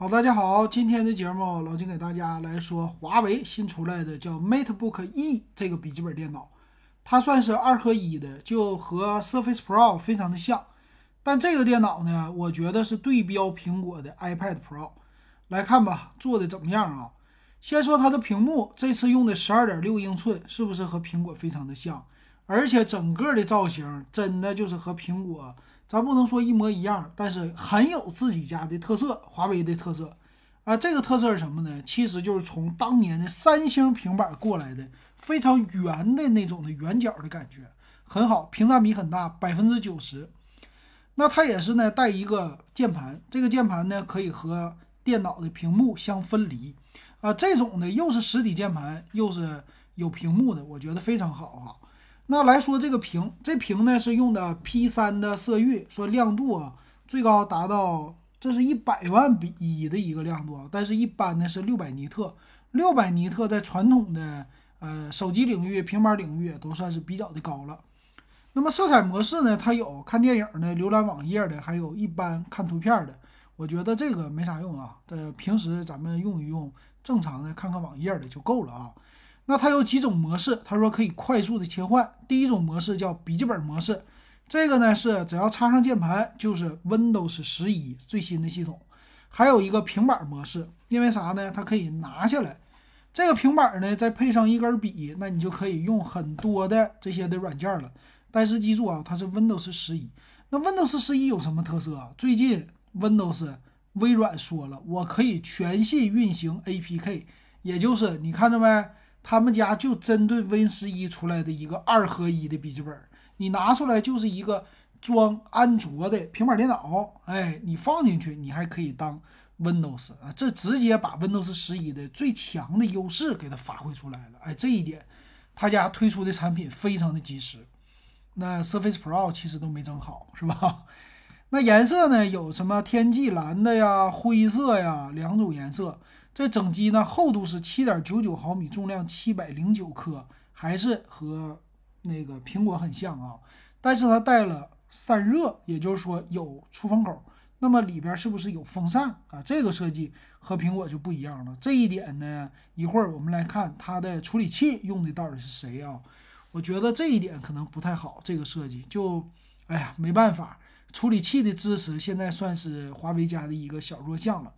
好，大家好，今天的节目老金给大家来说华为新出来的叫 MateBook E 这个笔记本电脑，它算是2合1的，就和 Surface Pro 非常的像。但这个电脑呢，我觉得是对标苹果的 iPad Pro。 来看吧，做的怎么样啊？先说它的屏幕，这次用的 12.6 英寸，是不是和苹果非常的像？而且整个的造型真的就是和苹果，咱不能说一模一样，但是很有自己家的特色，华为的特色啊。这个特色是什么呢？其实就是从当年的3星平板过来的，非常圆的那种的圆角的感觉，很好，屏占比很大，90%。那它也是呢带一个键盘，这个键盘呢可以和电脑的屏幕相分离啊。这种的又是实体键盘，又是有屏幕的，我觉得非常好哈。那来说这个屏，这屏呢是用的 P3 的色域，说亮度啊最高达到，这是100万比1的一个亮度啊，但是一般呢是600尼特，600尼特在传统的手机领域、平板领域都算是比较的高了。那么色彩模式呢，它有看电影的、浏览网页的，还有一般看图片的。我觉得这个没啥用啊，平时咱们用一用，正常的看看网页的就够了啊。那它有几种模式，他说可以快速的切换。第一种模式叫笔记本模式，这个呢是只要插上键盘就是 Windows 11最新的系统。还有一个平板模式，因为啥呢？它可以拿下来，这个平板呢再配上一根笔，那你就可以用很多的这些的软件了。但是记住啊，它是 Windows 11。那 Windows 11有什么特色啊？最近 微软说了，我可以全系运行 APK， 也就是你看着没？他们家就针对 Win11 出来的一个2合1的笔记本，你拿出来就是一个装安卓的平板电脑，哎，你放进去你还可以当 Windows 啊，这直接把 Windows 11的最强的优势给它发挥出来了。哎，这一点他家推出的产品非常的及时，那 Surface Pro 其实都没整好，是吧？那颜色呢，有什么天际蓝的呀、灰色呀2种颜色。这整机呢厚度是 7.99 毫米，重量709克，还是和那个苹果很像啊。但是它带了散热，也就是说有出风口，那么里边是不是有风扇啊？这个设计和苹果就不一样了。这一点呢，一会儿我们来看它的处理器用的到底是谁啊？我觉得这一点可能不太好，这个设计就没办法，处理器的支持现在算是华为家的一个小弱项了。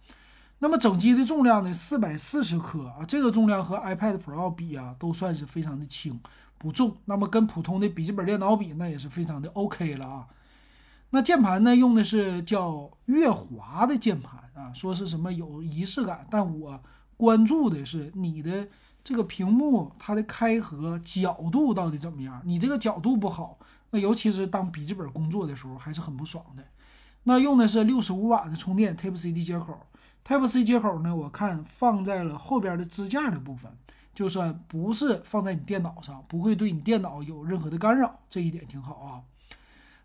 那么整机的重量呢440克啊，这个重量和 iPad Pro 比啊都算是非常的轻不重，那么跟普通的笔记本电脑比那也是非常的 OK 了啊。那键盘呢用的是叫月华的键盘啊，说是什么有仪式感，但我关注的是你的这个屏幕它的开合角度到底怎么样，你这个角度不好，那尤其是当笔记本工作的时候还是很不爽的。那用的是65瓦的充电 Type-C 的接口，Type-C 接口呢，我看放在了后边的支架的部分，就算不是放在你电脑上，不会对你电脑有任何的干扰，这一点挺好啊。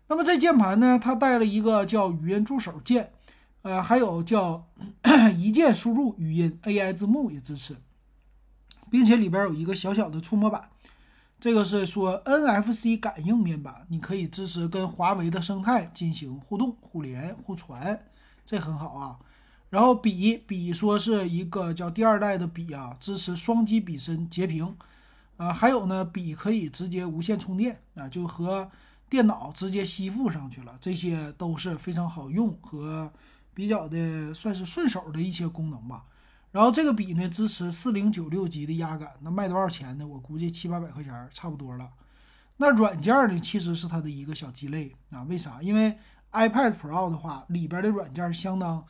那么这键盘呢，它带了一个叫语音助手键，还有叫一键输入语音 AI 字幕也支持，并且里边有一个小小的触摸板，这个是说 NFC 感应面板，你可以支持跟华为的生态进行互动、互联、互传，这很好啊。然后笔说是一个叫第2代的笔啊，支持双击笔身截屏啊，还有呢笔可以直接无线充电啊，就和电脑直接吸附上去了，这些都是非常好用和比较的算是顺手的一些功能吧。然后这个笔呢支持4096G的压感，那卖多少钱呢？我估计700-800块钱差不多了。那软件呢其实是它的一个小鸡肋啊，为啥？因为 iPad Pro 的话里边的软件相当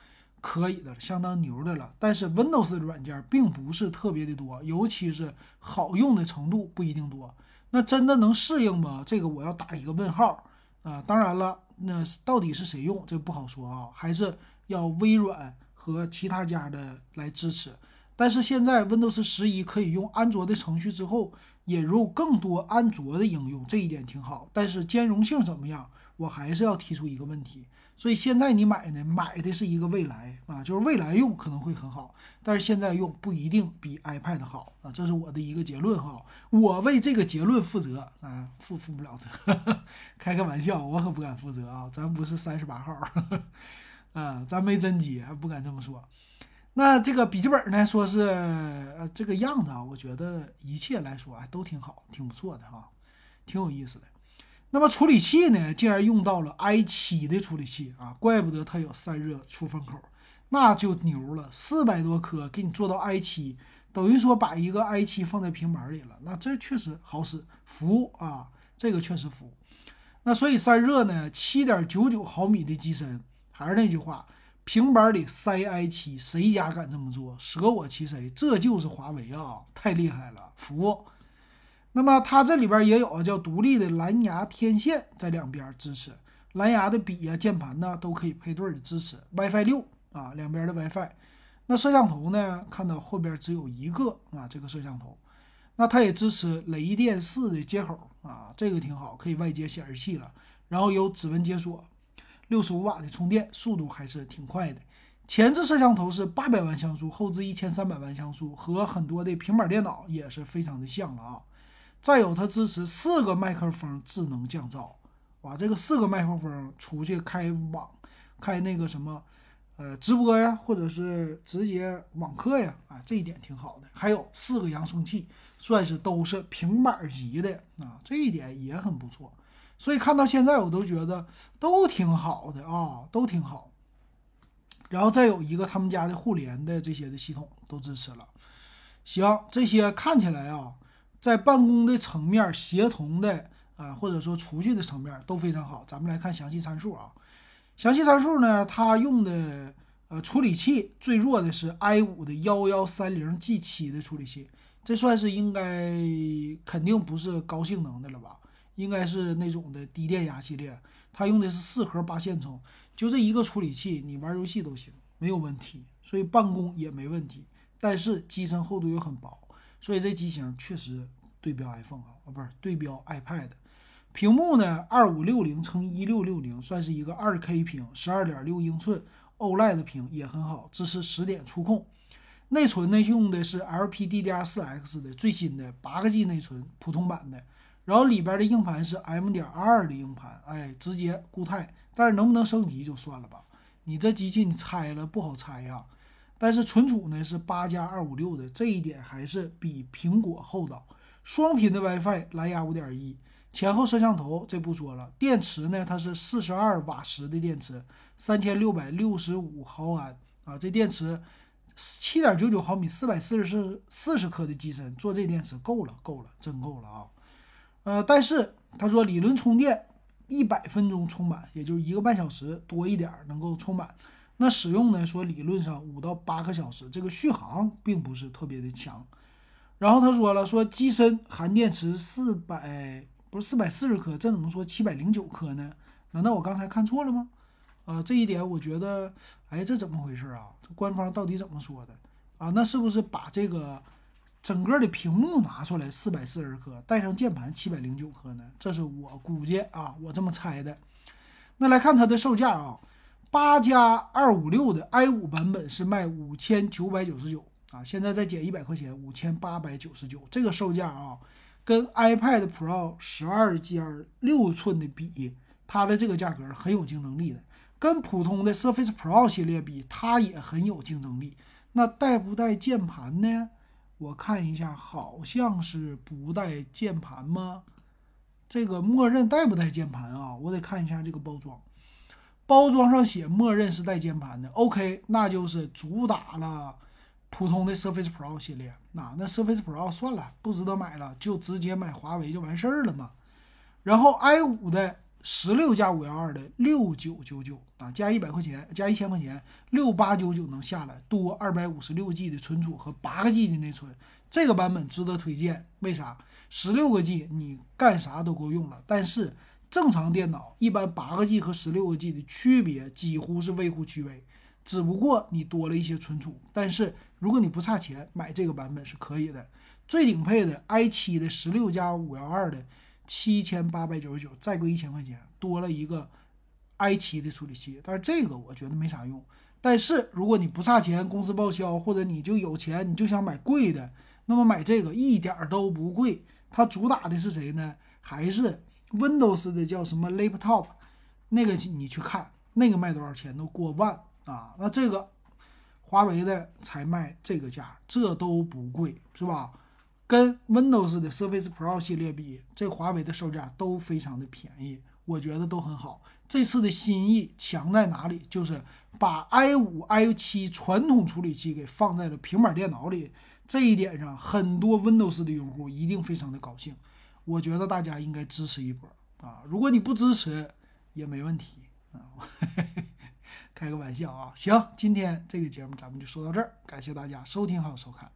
可以的，相当牛的了，但是 Windows 的软件并不是特别的多，尤其是好用的程度不一定多。那真的能适应吗？这个我要打一个问号啊。当然了，那到底是谁用这不好说啊，还是要微软和其他家的来支持。但是现在 Windows 11可以用安卓的程序之后，引入更多安卓的应用，这一点挺好，但是兼容性怎么样，我还是要提出一个问题。所以现在你买的是一个未来啊，就是未来用可能会很好，但是现在用不一定比 iPad 好啊，这是我的一个结论哈，我为这个结论负责啊，负不了责，开个玩笑，我可不敢负责啊，咱不是38号呵呵咱没真机还不敢这么说。那这个笔记本呢，说是这个样子啊，我觉得一切来说啊都挺好，挺不错的哈，挺有意思的。那么处理器呢，竟然用到了 i7 的处理器啊，怪不得它有散热出风口，那就牛了，400多颗给你做到 i7， 等于说把一个 i7 放在平板里了，那这确实好使，服务啊，这个确实服务。那所以散热呢， 7.99 毫米的机身，还是那句话，平板里塞 i7， 谁家敢这么做，舍我其谁，这就是华为啊，太厉害了，服务。那么它这里边也有叫独立的蓝牙天线，在两边支持蓝牙的笔啊、键盘呢都可以配对的支持 WiFi 6啊，两边的 WiFi。 那摄像头呢，看到后边只有一个啊，这个摄像头，那它也支持雷电式的接口啊，这个挺好，可以外接显示器了，然后有指纹解锁，65瓦的充电，速度还是挺快的。前置摄像头是800万像素，后置1300万像素，和很多的平板电脑也是非常的像了啊。再有它支持4个麦克风智能降噪，哇，这个4个麦克风出去开网，开那个什么直播呀，或者是直接网课呀，啊，这一点挺好的。还有4个扬声器，算是都是平板级的啊，这一点也很不错。所以看到现在我都觉得都挺好的啊，都挺好。然后再有一个他们家的互联的这些的系统都支持了。行，这些看起来啊，在办公的层面、协同的啊，或者说储蓄的层面都非常好。咱们来看详细参数啊。详细参数呢，它用的处理器最弱的是 i5 的 1130G7 的处理器，这算是应该肯定不是高性能的了吧，应该是那种的低电压系列，它用的是4核8线程，就这一个处理器你玩游戏都行，没有问题，所以办公也没问题。但是机身厚度又很薄，所以这机型确实对标 iPhone 啊，不是对标 iPad。 屏幕呢 2560×1660 算是一个 2K 屏， 12.6 英寸 OLED 屏也很好，支持10点触控。内存呢用的是 LPDDR4X 的最新的 8GB 内存，普通版的，然后里边的硬盘是 M.2 的硬盘，哎，直接固态，但是能不能升级就算了吧，你这机器你拆了不好拆呀。但是存储呢是8+256的，这一点还是比苹果厚道。双频的 WiFi， 蓝牙 5.1， 前后摄像头这不说了。电池呢，它是42瓦时的电池，3665毫安啊，这电池 7.99 毫米440克的机身，做这电池够了，够了，真够了啊。但是他说理论充电100分钟充满，也就是1个半小时多一点能够充满。那使用呢，说理论上5到8个小时，这个续航并不是特别的强。然后他说了，说机身含电池440颗，这怎么说709颗呢？难道我刚才看错了吗？这一点我觉得，哎，这怎么回事啊？这官方到底怎么说的啊？那是不是把这个整个的屏幕拿出来440颗，带上键盘709颗呢？这是我估计啊，我这么猜的。那来看它的售价啊，8+256的 i5 版本是卖5999啊，现在再减100块钱5899，这个售价啊，跟 iPad Pro 12.6 寸的比，它的这个价格很有竞争力的，跟普通的 Surface Pro 系列比，它也很有竞争力。那带不带键盘呢？我看一下，好像是不带键盘吗？这个默认带不带键盘啊？我得看一下这个包装，包装上写默认是带键盘的。 OK， 那就是主打了普通的 Surface Pro 系列，那 Surface Pro 算了，不值得买了，就直接买华为就完事儿了嘛。然后 i5 的16+512的6999啊，加100块钱，加1000块钱6899能下来，多 256G 的存储和 8G 的内存，这个版本值得推荐。为啥？ 16G 你干啥都够用了，但是正常电脑一般 8G 和 16G 的区别几乎是微乎其微，只不过你多了一些存储。但是如果你不差钱，买这个版本是可以的。最顶配的 i7 的16+512的7899，再贵1000块钱，多了一个 i7 的处理器，但是这个我觉得没啥用。但是如果你不差钱，公司报销，或者你就有钱，你就想买贵的，那么买这个一点都不贵。它主打的是谁呢？还是 Windows 的叫什么 Laptop， 那个你去看，那个卖多少钱都过万啊，那这个华为的才卖这个价，这都不贵是吧？跟 Windows 的 Surface Pro 系列比，这华为的售价都非常的便宜，我觉得都很好。这次的新意强在哪里？就是把 i5、i7 传统处理器给放在了平板电脑里，这一点上很多 Windows 的用户一定非常的高兴。我觉得大家应该支持一波啊！如果你不支持也没问题啊，开个玩笑啊。行，今天这个节目咱们就说到这儿，感谢大家收听还有收看。